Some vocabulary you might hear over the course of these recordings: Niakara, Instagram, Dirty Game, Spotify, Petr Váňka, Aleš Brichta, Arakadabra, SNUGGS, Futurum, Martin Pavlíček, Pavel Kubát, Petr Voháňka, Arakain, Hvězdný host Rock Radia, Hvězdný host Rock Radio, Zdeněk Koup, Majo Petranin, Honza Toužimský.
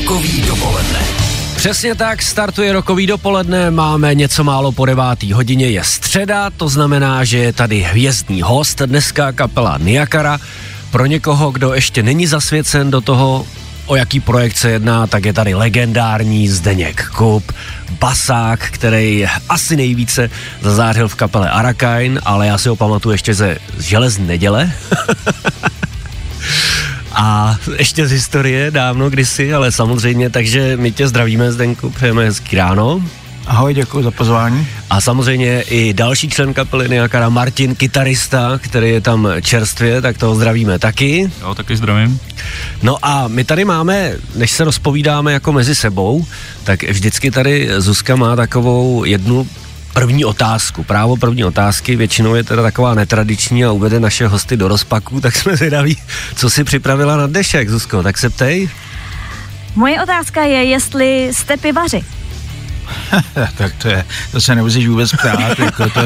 Rokový dopoledne. Přesně tak, startuje Rokový dopoledne, máme něco málo po 9. hodině, je středa, to znamená, že je tady hvězdný host, dneska kapela Niakara. Pro někoho, kdo ještě není zasvěcen do toho, o jaký projekt se jedná, tak je tady legendární Zdeněk Koup, basák, který asi nejvíce zazářil v kapele Arakain, ale já si ho pamatuju ještě ze železné neděle. A ještě z historie dávno kdysi, ale samozřejmě, takže my tě zdravíme, Zdenku, přejeme hezký ráno. Ahoj, děkuji za pozvání. A samozřejmě i další člen kapely Niakara, Martin, kytarista, který je tam čerstvě, tak toho zdravíme taky. Jo, taky zdravím. No a my tady máme, než se rozpovídáme jako mezi sebou, tak vždycky tady Zuzka má takovou jednu první otázku, právo první otázky, většinou je teda taková netradiční a uvede naše hosty do rozpaku, tak jsme zvědaví, co si připravila na dnešek, Zuzko, tak se ptej. Moje otázka je, jestli jste pivaři. Tak to je, to se nemusíš vůbec ptát, jako to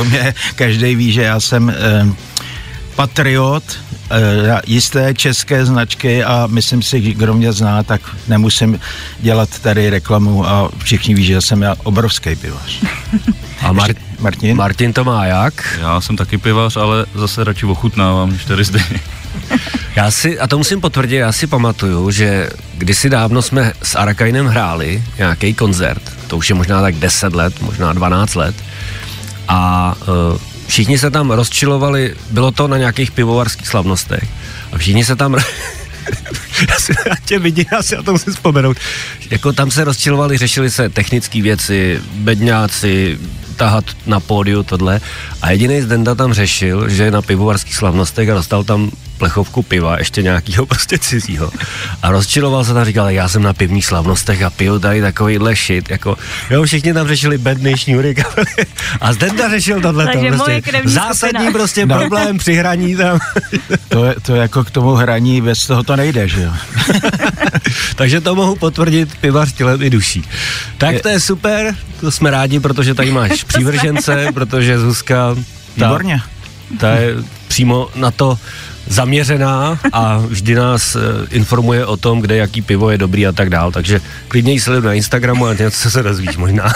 o mě každej ví, že já jsem patriot, jisté české značky a myslím si, kdo mě zná, tak nemusím dělat tady reklamu a všichni ví, že jsem já obrovský pivař. A Martin? Martin to má jak? Já jsem taky pivař, ale zase radši ochutnávám, než tady zde. A to musím potvrdit, já si pamatuju, že kdysi dávno jsme s Arakainem hráli nějaký koncert, to už je možná tak 10 let, možná 12 let a všichni se tam rozčilovali, bylo to na nějakých pivovarských slavnostech a všichni se tam, já tě vidím, já si o tom si vzpomenu, jako tam se rozčilovali, řešili se technické věci, bedňáci, tahat na pódiu, tohle a jediný Zdenda tam řešil, že je na pivovarských slavnostech a dostal tam plechovku piva, ještě nějakýho prostě cizího. A rozčiloval se tam, říkal, já jsem na pivních slavnostech a piju tady takovýhle shit, jako, jo, všichni tam řešili bedny, šňůry, a Zdenda řešil tohleto, prostě zásadní prostě problém při hraní tam. To jako k tomu hraní, bez toho to nejde, že jo. Takže to mohu potvrdit, pivař tělem i duší. Tak to je super, to jsme rádi, protože tady máš přívržence, protože Zuzka výborně. Ta je přímo na to zaměřená a vždy nás informuje o tom, kde jaký pivo je dobrý a tak dál, takže klidně jí sleduj na Instagramu a něco se dozvíš možná.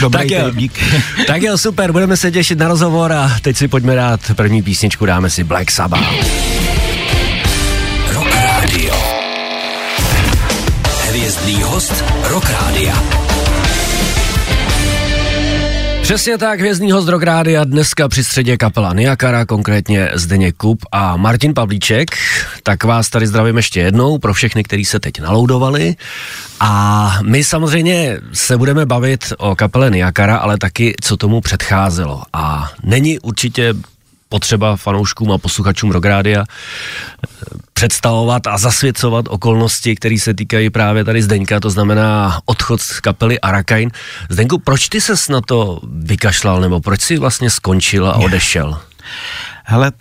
Dobrý týdník. Tak jo, super, budeme se těšit na rozhovor a teď si pojďme dát první písničku, dáme si Black Sabbath. Rock Radio. Hvězdný host Rock Radia. Přesně tak, hvězdný host Rock Radia, dneska při středě kapela Niakara, konkrétně Zdeněk Koup a Martin Pavlíček. Tak vás tady zdravím ještě jednou pro všechny, kteří se teď naloudovali. A my samozřejmě se budeme bavit o kapele Niakara, ale taky, co tomu předcházelo. A není určitě potřeba fanouškům a posluchačům Rock Radia představovat a zasvěcovat okolnosti, které se týkají právě tady Zdeňka, to znamená odchod z kapely Arakain. Zdeňku, proč ty ses na to vykašlal, nebo proč jsi vlastně skončil a odešel? Hele,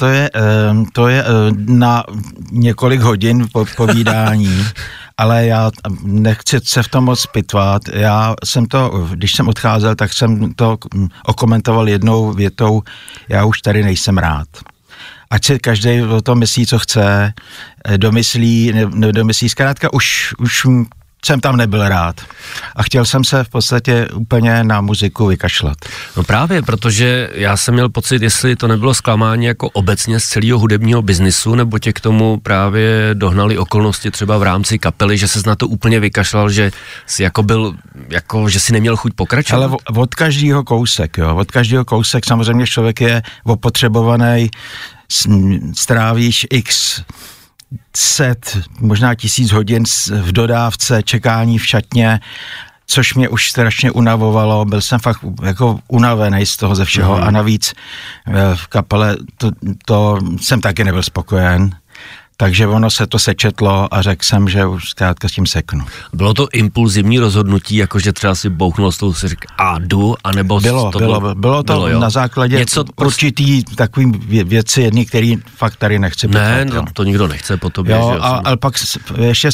to je na několik hodin povídání, ale já nechci se v tom moc pitvat. Já jsem to, když jsem odcházel, tak jsem to okomentoval jednou větou, já už tady nejsem rád. Ať si každý o tom myslí, co chce, domyslí, nedomyslí, zkrátka už jsem tam nebyl rád a chtěl jsem se v podstatě úplně na muziku vykašlat. No právě, protože já jsem měl pocit, jestli to nebylo zklamání jako obecně z celého hudebního biznisu, nebo tě k tomu právě dohnali okolnosti třeba v rámci kapely, že ses na to úplně vykašlal, že jsi jako byl, jako že si neměl chuť pokračovat. Ale od každého kousek, jo, od každého kousek samozřejmě člověk je opotřebovaný, strávíš x set, možná 1000 hodin v dodávce, čekání v šatně, což mě už strašně unavovalo, byl jsem fakt jako unavený z toho ze všeho a navíc v kapele to jsem taky nebyl spokojen. Takže ono se to sečetlo a řekl jsem, že už zkrátka s tím seknu. Bylo to impulzivní rozhodnutí, jakože třeba si bouchnul s tou, si řekl a jdu, anebo... Bylo to na základě určitý takový věci jedný, který fakt tady nechci. Ne, potrat, to nikdo nechce po tobě. Jo, ale pak ještě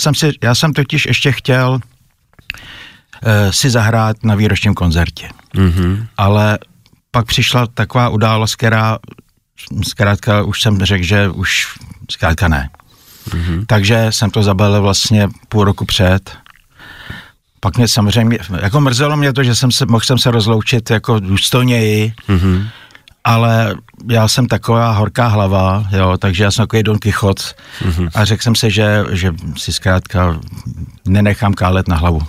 jsem totiž ještě chtěl si zahrát na výročním koncertě. Mm-hmm. Ale pak přišla taková událost, která zkrátka už jsem řekl, že už zkrátka ne. Mm-hmm. Takže jsem to zabalil vlastně půl roku před. Pak mě samozřejmě, jako mrzelo mě to, že jsem se rozloučit jako důstojněji, mm-hmm. ale já jsem taková horká hlava, jo, takže já jsem takový Don Kichot mm-hmm. a řekl jsem se, že si zkrátka nenechám kálet na hlavu.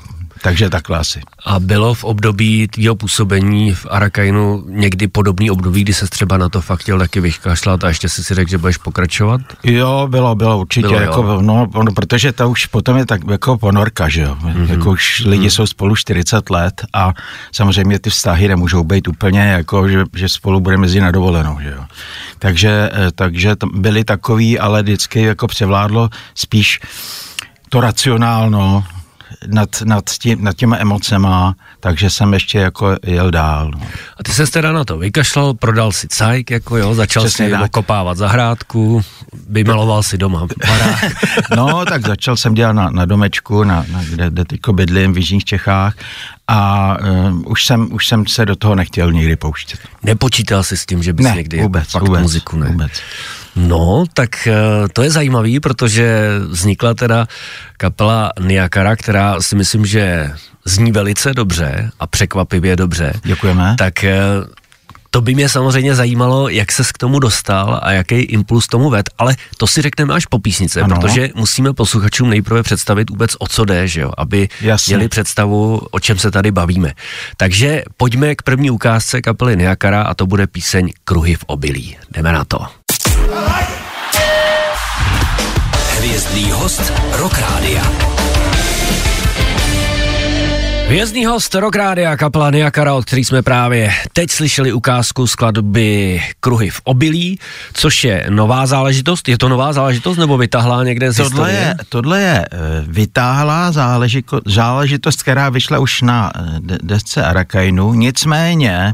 Takže takhle asi. A bylo v období tvýho působení v Arakainu někdy podobný období, kdy se třeba na to fakt chtěl taky vykašlat a ještě jsi si řekl, že budeš pokračovat? Jo, bylo určitě, bylo, jako, jo. No, protože ta už potom je tak jako ponorka, že jo, mm-hmm. jako už lidi mm-hmm. jsou spolu 40 let a samozřejmě ty vztahy nemůžou být úplně jako, že spolu budeme jít na dovolenou, že jo. Takže byli takový, ale vždycky jako převládlo spíš to racionálno, nad těma emocema, takže jsem ještě jako jel dál. No. A ty ses teda na to vykašlal, prodal si cajk, jako jo, začal si okopávat zahrádku, vymaloval si doma barák. No, tak začal jsem dělat na domečku, kde teďko bydlím v jižních Čechách a už jsem se do toho nechtěl nikdy pouštět. Nepočítal jsi s tím, že bys někdy fakt muziku, ne? Vůbec. No, tak to je zajímavý, protože vznikla teda kapela Niakara, která si myslím, že zní velice dobře a překvapivě dobře. Děkujeme. Tak to by mě samozřejmě zajímalo, jak ses k tomu dostal a jaký impuls tomu ved, ale to si řekneme až po písnice, ano. Protože musíme posluchačům nejprve představit vůbec, o co jde, že jo, aby Jasně. měli představu, o čem se tady bavíme. Takže pojďme k první ukázce kapely Niakara a to bude píseň Kruhy v obilí. Jdeme na to. Hvězdný host Rock Radia. Hvězdný host Rock Radia, kapela Niakara, od který jsme právě teď slyšeli ukázku skladby Kruhy v obilí, což je nová záležitost. Je to nová záležitost, nebo vytáhla někde z historie? Tohle je vytáhlá záležitost, která vyšla už na desce Arakainu, nicméně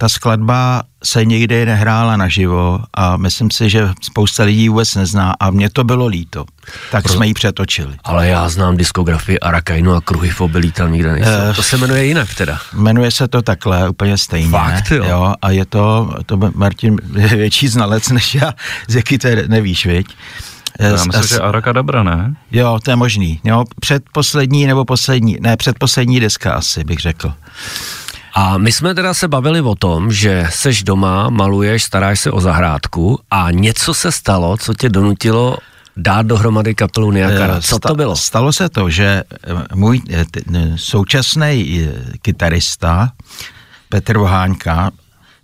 ta skladba se nikdy nehrála naživo a myslím si, že spousta lidí vůbec nezná a mně to bylo líto. Tak jsme ji přetočili. Ale já znám diskografii Arakainu a Kruhy v obilí tam nikde nejsou. To se jmenuje jinak teda. Jmenuje se to takhle, úplně stejně. Fakt, jo. A je to Martin je větší znalec než já, z jaký to nevíš, viď? Já myslím, že Arakadabra, ne? Jo, to je možný. Jo, předposlední nebo poslední, ne, předposlední deska asi bych řekl. A my jsme teda se bavili o tom, že seš doma, maluješ, staráš se o zahrádku a něco se stalo, co tě donutilo dát dohromady kapelu Niakara. Co to bylo? Stalo se to, že můj současný kytarista Petr Voháňka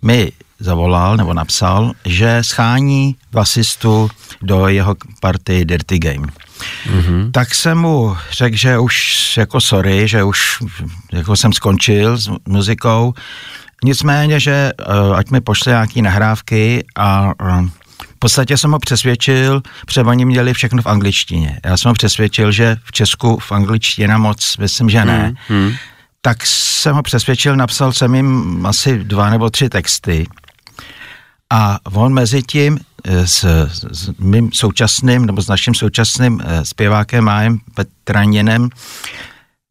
mi zavolal nebo napsal, že schání basistu do jeho party Dirty Game. Mm-hmm. Tak jsem mu řekl, že už jako sorry, že už jako jsem skončil s muzikou, nicméně, že ať mi pošle nějaký nahrávky a v podstatě jsem ho přesvědčil, protože oni měli všechno v angličtině. Já jsem ho přesvědčil, že v Česku v angličtině moc, myslím, že ne. Mm-hmm. Tak jsem ho přesvědčil, napsal jsem jim asi 2 nebo 3 texty a on mezi tím s mým současným, nebo s naším současným zpěvákem Majem Petraninem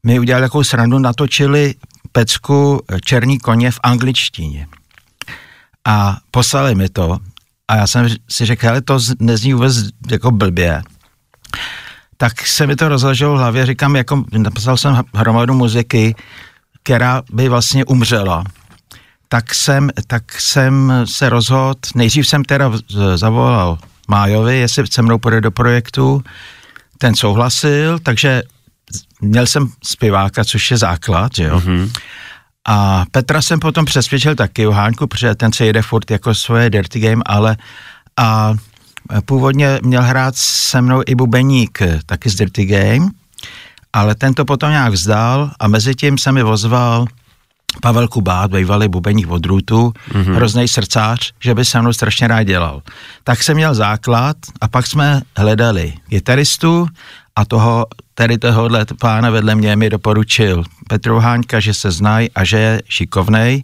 mi udělali takovou srandu, natočili pecku Černí koně v angličtině. A poslali mi to a já jsem si řekl, ale to nezní vůbec jako blbě. Tak se mi to rozlažilo v hlavě, říkám, jako napsal jsem hromadu muziky, která by vlastně umřela. Tak jsem se rozhodl, nejdřív jsem teda zavolal Májovi, jestli se mnou půjde do projektu, ten souhlasil, takže měl jsem zpěváka, což je základ, že jo. Mm-hmm. A Petra jsem potom přesvědčil taky, Háňku, protože ten se jede furt jako svoje Dirty Game, ale a původně měl hrát se mnou i bubeník, taky z Dirty Game, ale ten to potom nějak vzdal a mezi tím se mi ozval Pavel Kubát, bývalý bubeník od Rootu, mm-hmm. hroznej srdcář, že by se mnou strašně rád dělal. Tak jsem měl základ a pak jsme hledali gitaristu a tohohle pána vedle mě mi doporučil Petru Háňka, že se znají a že je šikovnej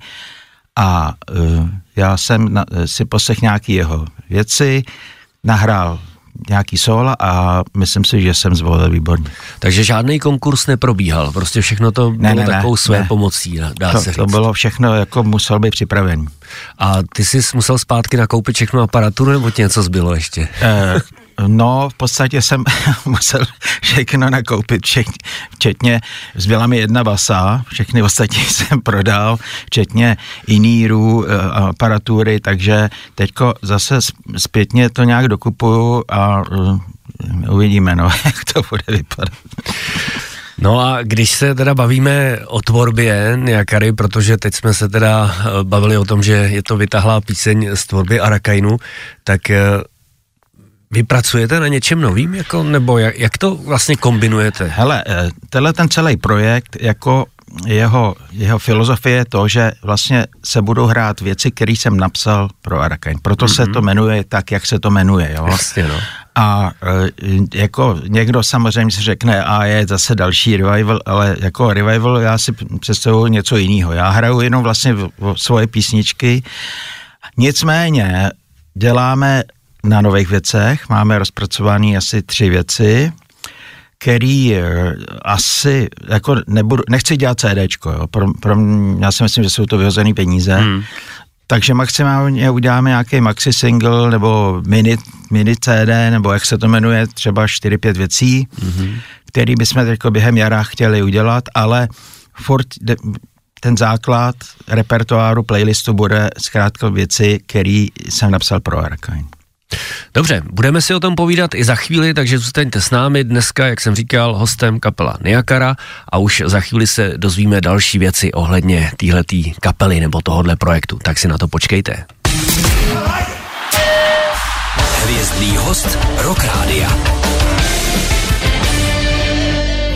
a já jsem si poslech nějaký jeho věci, nahrál nějaký sóla a myslím si, že jsem zvolil výborně. Takže žádný konkurs neprobíhal, prostě všechno to bylo takovou své pomocí, dá se říct. To bylo všechno, jako musel být připravený. A ty jsi musel zpátky nakoupit všechno aparaturu, nebo ti něco zbylo ještě? No, v podstatě jsem musel všechno nakoupit, včetně, zbyla mi jedna vasa, všechny ostatní jsem prodal, včetně inýrů, aparatury, takže teďko zase zpětně to nějak dokupuju a uvidíme, no, jak to bude vypadat. No a když se teda bavíme o tvorbě Niakary, protože teď jsme se teda bavili o tom, že je to vytahlá píseň z tvorby Arakainu, tak vy pracujete na něčem novým, jako, nebo jak to vlastně kombinujete? Hele, tenhle ten celý projekt, jako jeho filozofie je to, že vlastně se budou hrát věci, které jsem napsal pro Arakain. Proto se to jmenuje tak, jak se to jmenuje, jo. Jasně, no. A jako někdo samozřejmě si řekne, a je zase další revival, ale jako revival já si představuju něco jiného. Já hraju jenom vlastně svoje písničky. Nicméně děláme na nových věcech, máme rozpracované asi 3 věci, který asi, jako nebudu, nechci dělat CDčko, jo, já si myslím, že jsou to vyhozené peníze, takže maximálně uděláme nějaký maxi single, nebo mini CD, nebo jak se to jmenuje, třeba 4-5 věcí, který bychom jako během jara chtěli udělat, ale furt ten základ repertoáru playlistu bude zkrátka věci, který jsem napsal pro Arakain. Dobře, budeme si o tom povídat i za chvíli, takže zůstaňte s námi. Dneska, jak jsem říkal, hostem kapela Niakara a už za chvíli se dozvíme další věci ohledně téhletý kapely nebo tohohle projektu, tak si na to počkejte. Hvězdný host Rock Radia.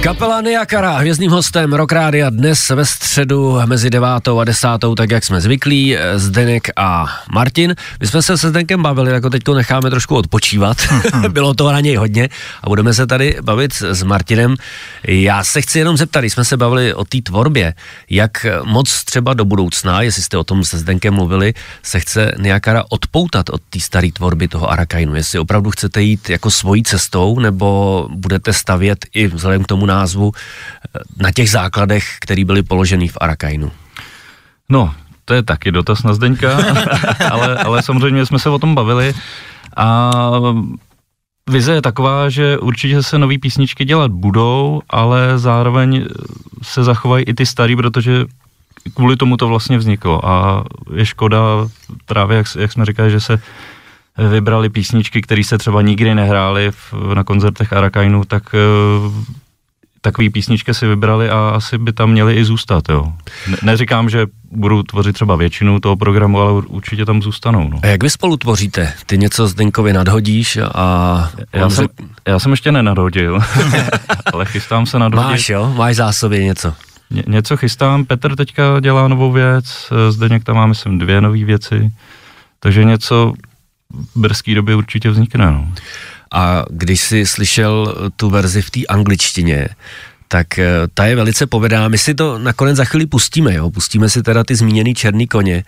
Kapela Niakara, hvězdným hostem Rock Radia dnes ve středu mezi 9. a 10. tak jak jsme zvyklí, Zdeněk a Martin. My jsme se Zdenkem bavili, jako teďko necháme trošku odpočívat, bylo toho na něj hodně a budeme se tady bavit s Martinem. Já se chci jenom zeptat, když jsme se bavili o té tvorbě, jak moc třeba do budoucna, jestli jste o tom se Zdenkem mluvili, se chce Niakara odpoutat od té staré tvorby toho Arakainu, jestli opravdu chcete jít jako svojí cestou, nebo budete stavět i vzhledem k tomu názvu na těch základech, které byly položený v Arakainu. No, to je taky dotaz na Zdeňka, ale samozřejmě jsme se o tom bavili a vize je taková, že určitě se nový písničky dělat budou, ale zároveň se zachovají i ty starý, protože kvůli tomu to vlastně vzniklo a je škoda právě, jak jsme říkali, že se vybrali písničky, které se třeba nikdy nehrály na koncertech Arakainu, tak takový písničky si vybrali a asi by tam měly i zůstat, jo. Neříkám, že budu tvořit třeba většinu toho programu, ale určitě tam zůstanou, no. A jak vy spolu tvoříte? Ty něco Zdenkovi nadhodíš a... Já jsem ještě nenadhodil, ale chystám se nadhodit. Máš, jo? Máš zásobě něco? Něco chystám, Petr teďka dělá novou věc, Zdeněk tam má, myslím, 2 nový věci, takže něco v brzké době určitě vznikne, no. A když jsi slyšel tu verzi v té angličtině, tak ta je velice povedá. My si to nakonec za chvíli pustíme, jo? Pustíme si teda ty zmíněný černý koně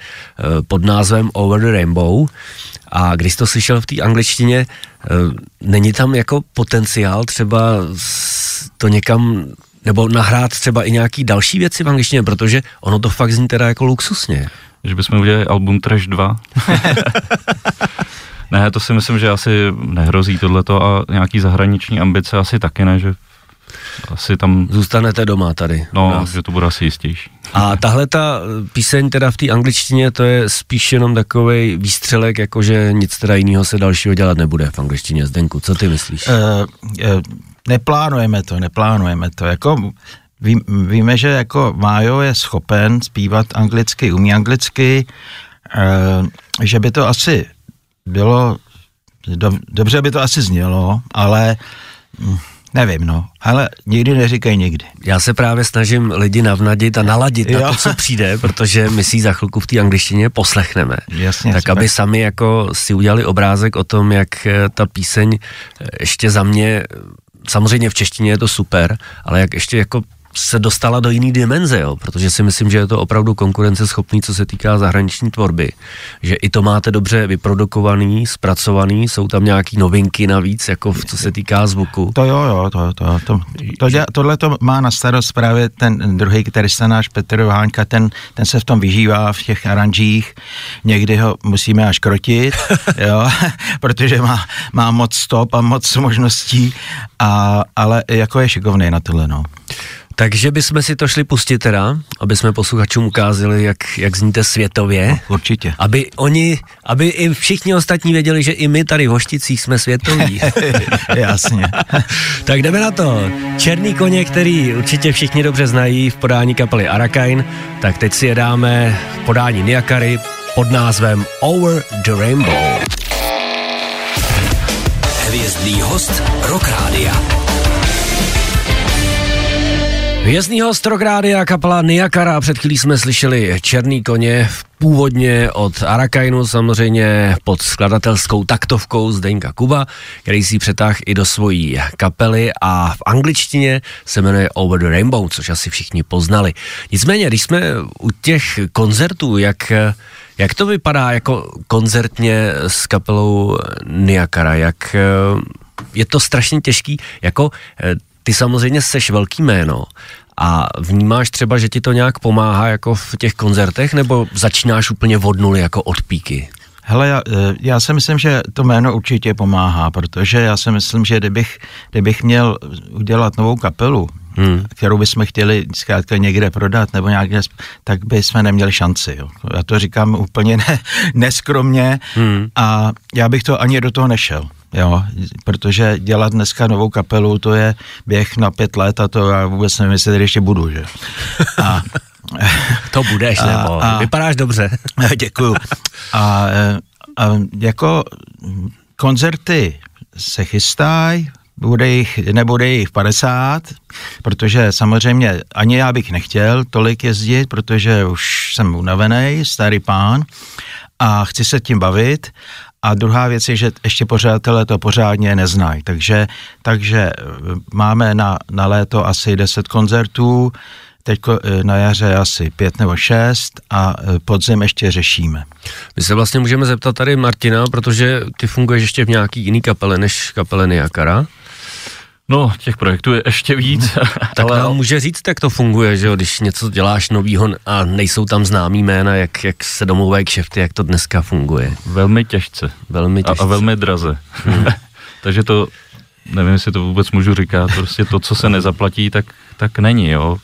pod názvem Over the Rainbow. A když jsi to slyšel v té angličtině, není tam jako potenciál třeba to někam, nebo nahrát třeba i nějaký další věci v angličtině, protože ono to fakt zní teda jako luxusně. Že bychom udělali album Trash 2. Ne, to si myslím, že asi nehrozí tohleto a nějaký zahraniční ambice asi taky ne, že asi tam... Zůstanete doma tady. No, že to bude asi jistější. A tahle ta píseň teda v té angličtině, to je spíš jenom takovej výstřelek, jakože nic teda jiného se dalšího dělat nebude v angličtině. Zdenku, co ty myslíš? Neplánujeme to, jako... Víme, že jako Majo je schopen zpívat anglicky, umí anglicky, že by to asi bylo, dobře by to asi znělo, ale nevím, no. Ale nikdy neříkej nikdy. Já se právě snažím lidi navnadit a naladit na to, co přijde, protože my si za chvilku v té angličtině poslechneme. Jasně, tak super. Aby sami jako si udělali obrázek o tom, jak ta píseň ještě za mě, samozřejmě v češtině je to super, ale jak ještě jako se dostala do jiný dimenze, jo, protože si myslím, že je to opravdu konkurenceschopný, co se týká zahraniční tvorby, že i to máte dobře vyprodukovaný, zpracovaný, jsou tam nějaký novinky navíc, jako v, co se týká zvuku. To jo, jo, tohle to má na starost právě ten druhý kytarista náš, Petr Váňka, ten se v tom vyžívá v těch aranžích, někdy ho musíme až krotit, jo, protože má moc stop a moc možností, ale jako je šikovný na tohle, no. Takže bychom si to šli pustit teda, aby jsme posluchačům ukázali, jak zníte světově. No, určitě. Aby i všichni ostatní věděli, že i my tady v Hošticích jsme světoví. Jasně. Tak jdeme na to. Černý koně, který určitě všichni dobře znají v podání kapely Arakain, tak teď si je dáme v podání Niakary pod názvem Over the Rainbow. Hvězdný host Rock Radia. Hvězdný host Rock Radia, kapela Niakara, před chvílí jsme slyšeli Černý koně, původně od Arakainu, samozřejmě pod skladatelskou taktovkou Zdeňka Kuba, který si přetáhl i do svojí kapely a v angličtině se jmenuje Over the Rainbow, což asi všichni poznali. Nicméně, když jsme u těch koncertů, jak to vypadá jako koncertně s kapelou Niakara, jak je to strašně těžký, jako ty samozřejmě seš velký jméno a vnímáš třeba, že ti to nějak pomáhá jako v těch koncertech, nebo začínáš úplně od nuly jako od píky? Hele, já si myslím, že to jméno určitě pomáhá, protože já si myslím, že kdybych měl udělat novou kapelu, kterou bychom chtěli zkrátka někde prodat nebo nějak, tak bychom neměli šanci. Jo. Já to říkám úplně neskromně a já bych to ani do toho nešel. Jo, protože dělat dneska novou kapelu, to je běh na 5 let a to já vůbec nevím, jestli tady ještě budu, že? To budeš, nebo vypadáš dobře. Děkuju. A jako koncerty se chystají, nebude jich 50, protože samozřejmě ani já bych nechtěl tolik jezdit, protože už jsem unavený, starý pán a chci se tím bavit. A druhá věc je, že ještě pořadatelé to pořádně neznají. Takže máme na léto asi 10 koncertů, teď na jaře asi 5 nebo 6 a podzim ještě řešíme. My se vlastně můžeme zeptat tady Martina, protože ty funguješ ještě v nějaký jiný kapele než kapele Niakara. No, těch projektů je ještě víc. Tak ale může říct, jak to funguje, že jo, když něco děláš novýho a nejsou tam známý jména, jak se domluvají kšefty, jak to dneska funguje? Velmi těžce. A velmi draze. Takže to, nevím, jestli to vůbec můžu říkat, prostě to, co se nezaplatí, tak není, jo.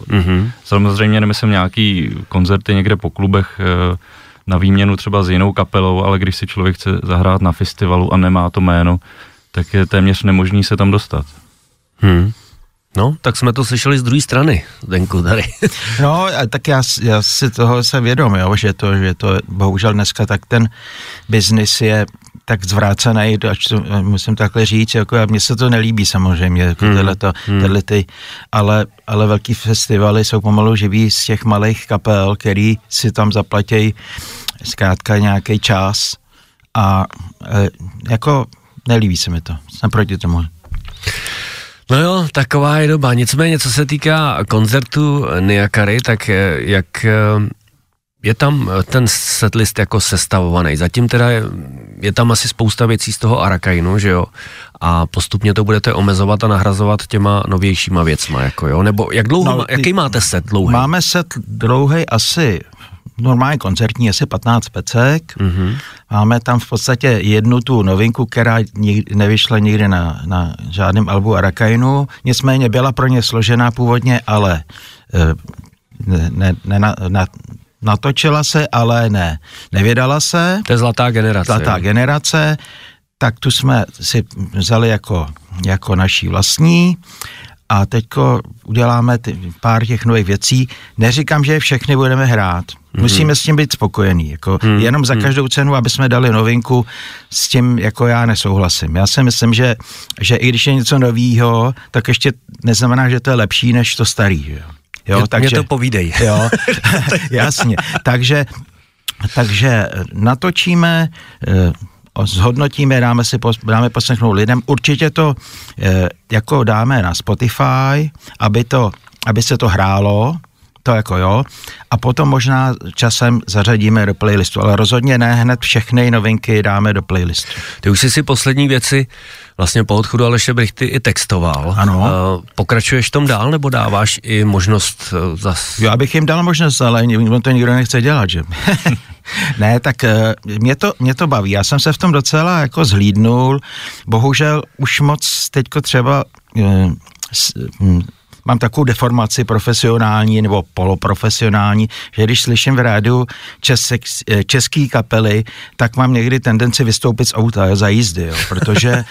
Samozřejmě nemyslím nějaký koncerty někde po klubech, na výměnu třeba s jinou kapelou, ale když si člověk chce zahrát na festivalu a nemá to jméno, tak je téměř nemožný se tam dostat. No, tak jsme to slyšeli z druhé strany, Zdenku, tady. No, tak já si toho jsem vědom, jo, že to bohužel dneska tak ten biznis je tak zvrácený, až to musím takhle říct, jako mně se to nelíbí samozřejmě, jako ale velký festivaly jsou pomalu živý z těch malých kapel, který si tam zaplatí zkrátka nějaký čas a jako nelíbí se mi to, jsem proti tomu. No jo, taková je doba. Nicméně, co se týká koncertu Niakary, tak jak je tam ten setlist jako sestavovaný? Zatím teda je tam asi spousta věcí z toho Arakainu, že jo? A postupně to budete omezovat a nahrazovat těma novějšíma věcma, jako jo? Nebo jak dlouho, jaký máte set dlouhý? Máme set dlouhý asi, normálně koncertní, asi 15 pecek. Máme tam v podstatě jednu tu novinku, která nevyšla nikdy na žádném albu Arakainu, nicméně byla pro ně složená původně, ale natočila se, ale nevydala se. To je Zlatá generace. Tak tu jsme si vzali jako naší vlastní. A teďko uděláme pár těch nových věcí. Neříkám, že je všechny budeme hrát. Musíme s tím být spokojení. Jako jenom za každou cenu, aby jsme dali novinku, s tím jako já nesouhlasím. Já si myslím, že i když je něco novýho, tak ještě neznamená, že to je lepší než to starý. Jo? Takže, mě to povídej. Jo, jasně. Takže natočíme, zhodnotíme, dáme poslechnout lidem. Určitě to jako dáme na Spotify, aby to aby se to hrálo, to jako jo, a potom možná časem zařadíme do playlistu, ale rozhodně ne, hned všechny novinky dáme do playlistu. Ty už jsi si poslední věci vlastně po odchodu Aleše Brichty i textoval. Ano. Pokračuješ tom dál, nebo dáváš i možnost zas... Jo, abych jim dal možnost, ale to nikdo nechce dělat, že? Ne, tak mě to baví. Já jsem se v tom docela jako zhlídnul. Bohužel už moc teďko třeba... mám takovou deformaci profesionální nebo poloprofesionální, že když slyším v rádiu český kapely, tak mám někdy tendenci vystoupit z auta, jo, za jízdy, jo, protože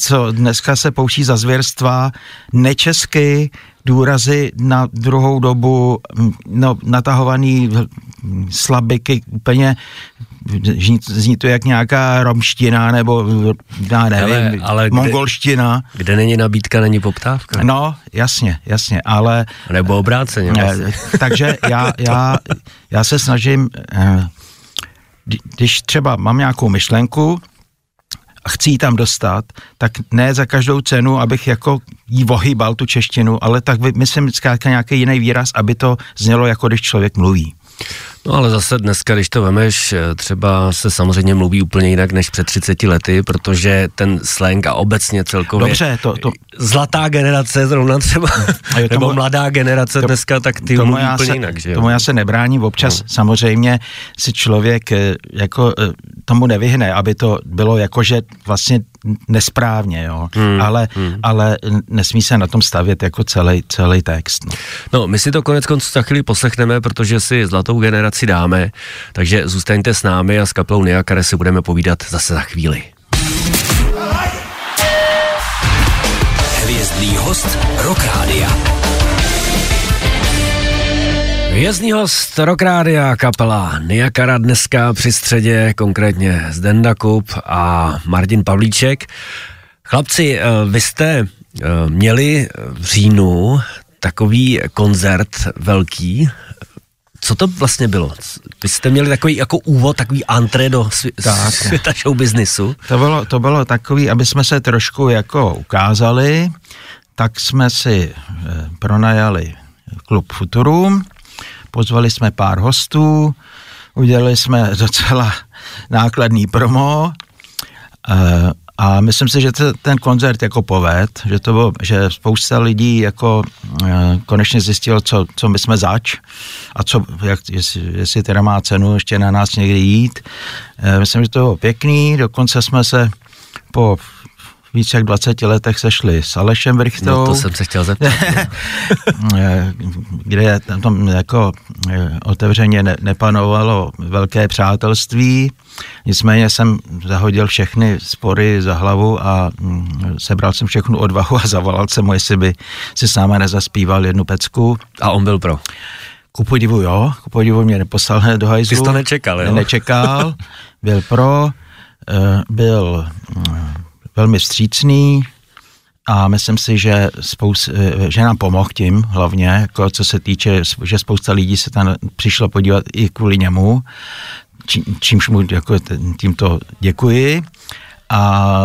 co dneska se pouští za zvěrstva, nečesky, důrazy na druhou dobu, no, natahovaný slabiky, úplně zní to jak nějaká romština, nebo já nevím, ale mongolština. Kde není nabídka, není poptávka. No, jasně, ale... Nebo obráceně. Vlastně. Takže já se snažím, když třeba mám nějakou myšlenku, a chci ji tam dostat, tak ne za každou cenu, abych jako jí ohýbal tu češtinu, ale tak myslím zkrátka nějaký jiný výraz, aby to znělo, jako když člověk mluví. No ale zase dneska, když to vemeš, třeba se samozřejmě mluví úplně jinak než před 30 lety, protože ten slang a obecně celkově... Dobře, to... Zlatá generace zrovna třeba, jo, nebo mladá generace to, dneska, tak ty mluví úplně jinak, že jo? Tomu já se nebráním, občas no. Samozřejmě si člověk jako tomu nevyhne, aby to bylo jakože vlastně nesprávně, jo, ale nesmí se na tom stavět jako celý text. No, my si to konec konců za chvíli poslechneme, protože si zlatou generaci dáme, takže zůstaňte s námi a s kapelou Niakara si budeme povídat zase za chvíli. Hvězdný host Rock Radia. Hvězdný host Rock Radia, kapela Niakara dneska při středě, konkrétně Zdeněk Koup a Martin Pavlíček. Chlapci, vy jste měli v říjnu takový koncert velký. Co to vlastně bylo? Vy jste měli takový jako úvod, takový antré do světa show businessu. To bylo takový, aby jsme se trošku jako ukázali, tak jsme si pronajali klub Futurum, pozvali jsme pár hostů, udělali jsme docela nákladný promo a myslím si, že ten koncert jako poved, že spousta lidí jako konečně zjistilo, co my jsme zač a jestli teda má cenu ještě na nás někdy jít. Myslím, že to bylo pěkný, dokonce jsme se po více jak 20 letech sešli s Alešem Brichtou. No to jsem se chtěl zeptat. Kde tam jako otevřeně nepanovalo velké přátelství. Nicméně jsem zahodil všechny spory za hlavu a sebral jsem všechnu odvahu a zavolal jsem mu, jestli by si s námi nezaspíval jednu pecku. A on byl pro. Ku podivu mě neposlal do hajzlu. Ty to nečekal, jo? Nečekal, byl pro, byl... velmi vstřícný a myslím si, že, že nám pomohl tím hlavně, jako co se týče, že spousta lidí se tam přišlo podívat i kvůli němu, čímž mu jako tímto děkuji. A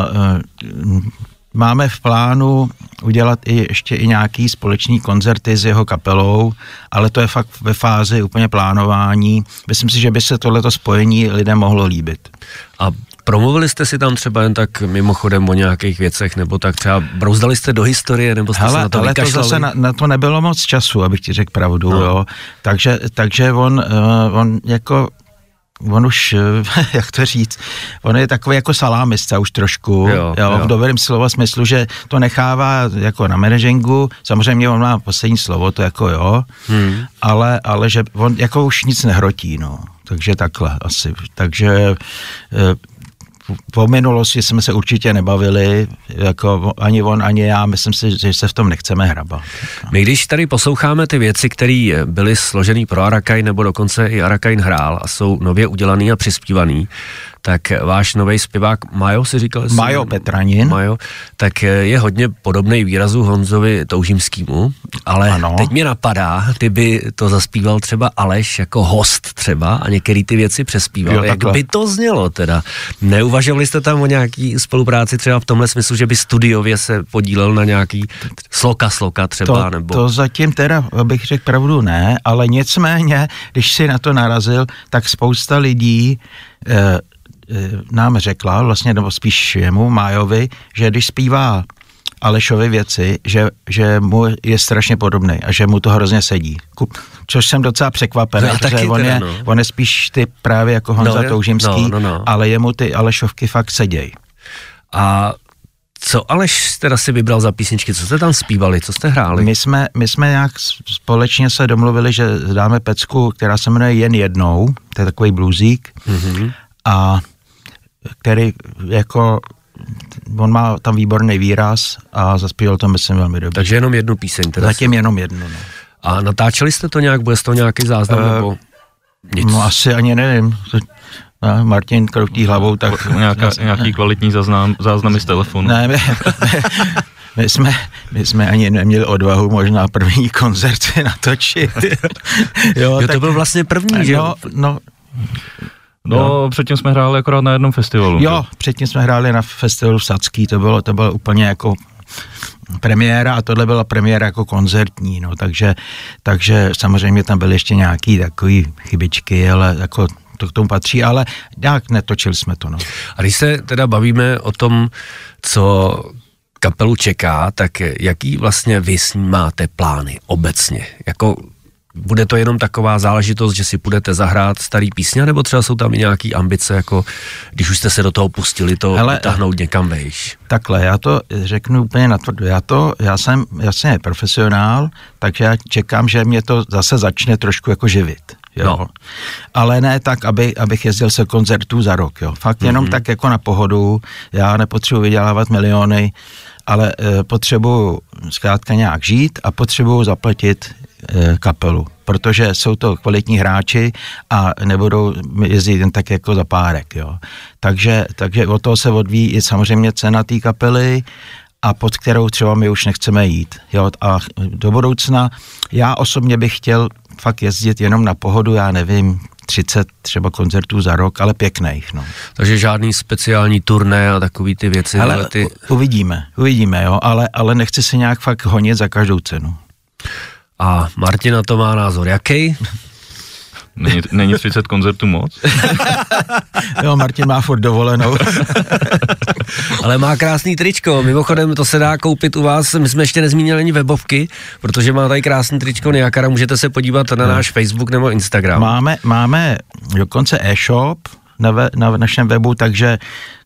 máme v plánu udělat ještě nějaký společný koncerty s jeho kapelou, ale to je fakt ve fázi úplně plánování. Myslím si, že by se tohleto spojení lidem mohlo líbit. A promluvili jste si tam třeba jen tak mimochodem o nějakých věcech, nebo tak třeba brouzdali jste do historie, nebo jste se na to vykašlali? Ale to zase na to nebylo moc času, abych ti řekl pravdu, no. Jo. Takže on jako... On už, jak to říct, on je takový jako salámista už trošku, jo. V dobrém slova smyslu, že to nechává jako na managingu, samozřejmě on má poslední slovo, to jako jo, ale že on jako už nic nehrotí, no, takže takhle asi, takže po minulosti jsme se určitě nebavili, jako ani on, ani já, myslím si, že se v tom nechceme hrabat. My když tady posloucháme ty věci, které byly složené pro Arakain, nebo dokonce i Arakain hrál a jsou nově udělaný a přispívaný, tak váš nový zpěvák Majo se říkal? Majo Petranin. Majo, tak je hodně podobný výrazu Honzovi Toužimskýmu, ale ano. Teď mě napadá, ty by to zaspíval třeba Aleš jako host třeba a některé ty věci přespíval. Jo, jak by to znělo teda? Neuvažovali jste tam o nějaký spolupráci třeba v tomhle smyslu, že by studiově se podílel na nějaký sloka třeba? To zatím teda bych řekl pravdu ne, ale nicméně, když si na to narazil, tak spousta lidí nám řekla, vlastně nebo spíš jemu, Májovi, že když zpívá Alešovi věci, že mu je strašně podobný a že mu to hrozně sedí. Což jsem docela překvapený, protože on je spíš ty právě jako Honza Toužimský, ale jemu ty Alešovky fakt sedějí. A co Aleš teda si vybral za písničky? Co jste tam zpívali? Co jste hráli? My jsme nějak společně se domluvili, že dáme pecku, která se jmenuje Jen jednou, to je takový blůzík, a který jako, on má tam výborný výraz a zaspíval to, myslím, velmi dobře. Takže jenom jednu píseň teda? Zatím jenom jednu. Ne. A natáčeli jste to nějak? Bude z toho nějaký záznam nebo nic? No asi ani nevím. No, Martin kroutí hlavou, tak... Nějaký kvalitní záznamy z telefonu. Ne, my jsme ani neměli odvahu možná první koncert si natočit. Jo, tak, to byl vlastně první, že? No, předtím jsme hráli akorát na jednom festivalu. Jo, předtím jsme hráli na festivalu v Sacký, to bylo úplně jako... premiéra a tohle byla premiéra jako koncertní, no, takže samozřejmě tam byly ještě nějaký takový chybičky, ale jako to k tomu patří, ale nějak netočili jsme to, no. A když se teda bavíme o tom, co kapelu čeká, tak jaký vlastně vy s ní máte plány obecně? Jako bude to jenom taková záležitost, že si budete zahrát starý písně, nebo třeba jsou tam i nějaký ambice, jako když už jste se do toho pustili, to utáhnout někam vejš? Takhle, já to řeknu úplně natvrdo. Já jsem jasně profesionál, takže já čekám, že mě to zase začne trošku jako živit. Jo. No. Ale ne tak, abych jezdil se koncertů za rok. Jo. Fakt jenom tak jako na pohodu. Já nepotřebuji vydělávat miliony, ale potřebuji zkrátka nějak žít a potřebuji zaplatit kapelu, protože jsou to kvalitní hráči a nebudou jezdit jen tak jako za párek, jo. Takže od toho se odvíjí i samozřejmě cena té kapely a pod kterou třeba my už nechceme jít, jo. A do budoucna já osobně bych chtěl fakt jezdit jenom na pohodu, já nevím, 30 třeba koncertů za rok, ale pěkných, no. Takže žádný speciální turné a takový ty věci. Ale ty... Uvidíme, jo, ale nechci se nějak fakt honit za každou cenu. A Martina to má názor jaký? Není 30 koncertů moc? Jo, Martin má furt dovolenou. Ale má krásný tričko, mimochodem to se dá koupit u vás, my jsme ještě nezmínili ani webovky, protože má tady krásný tričko Niakara, můžete se podívat na náš Facebook nebo Instagram. Máme dokonce e-shop na našem webu, takže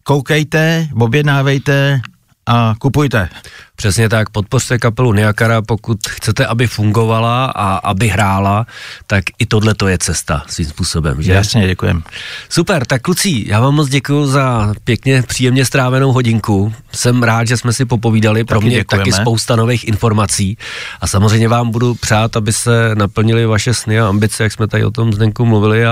koukejte, objednávejte a kupujte. Přesně tak, podpořte kapelu Niakara, pokud chcete, aby fungovala a aby hrála, tak i tohle to je cesta svým způsobem, že? Jasně, děkujem. Super, tak kluci, já vám moc děkuju za pěkně, příjemně strávenou hodinku. Jsem rád, že jsme si popovídali, pro mě děkujeme. Taky spousta nových informací a samozřejmě vám budu přát, aby se naplnili vaše sny a ambice, jak jsme tady o tom Zdenku mluvili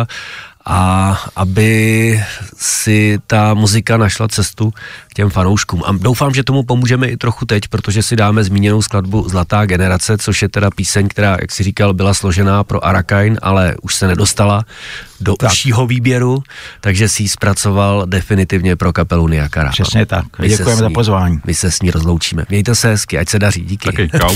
a aby si ta muzika našla cestu k těm fanouškům. A doufám, že tomu pomůžeme i trochu teď, protože si dáme zmíněnou skladbu Zlatá generace, což je teda píseň, která, jak si říkal, byla složená pro Arakain, ale už se nedostala do užšího výběru, takže si ji zpracoval definitivně pro kapelu Niakara. Přesně tak. Děkujeme za pozvání. My se s ní rozloučíme. Mějte se hezky, ať se daří. Díky. Taky, čau.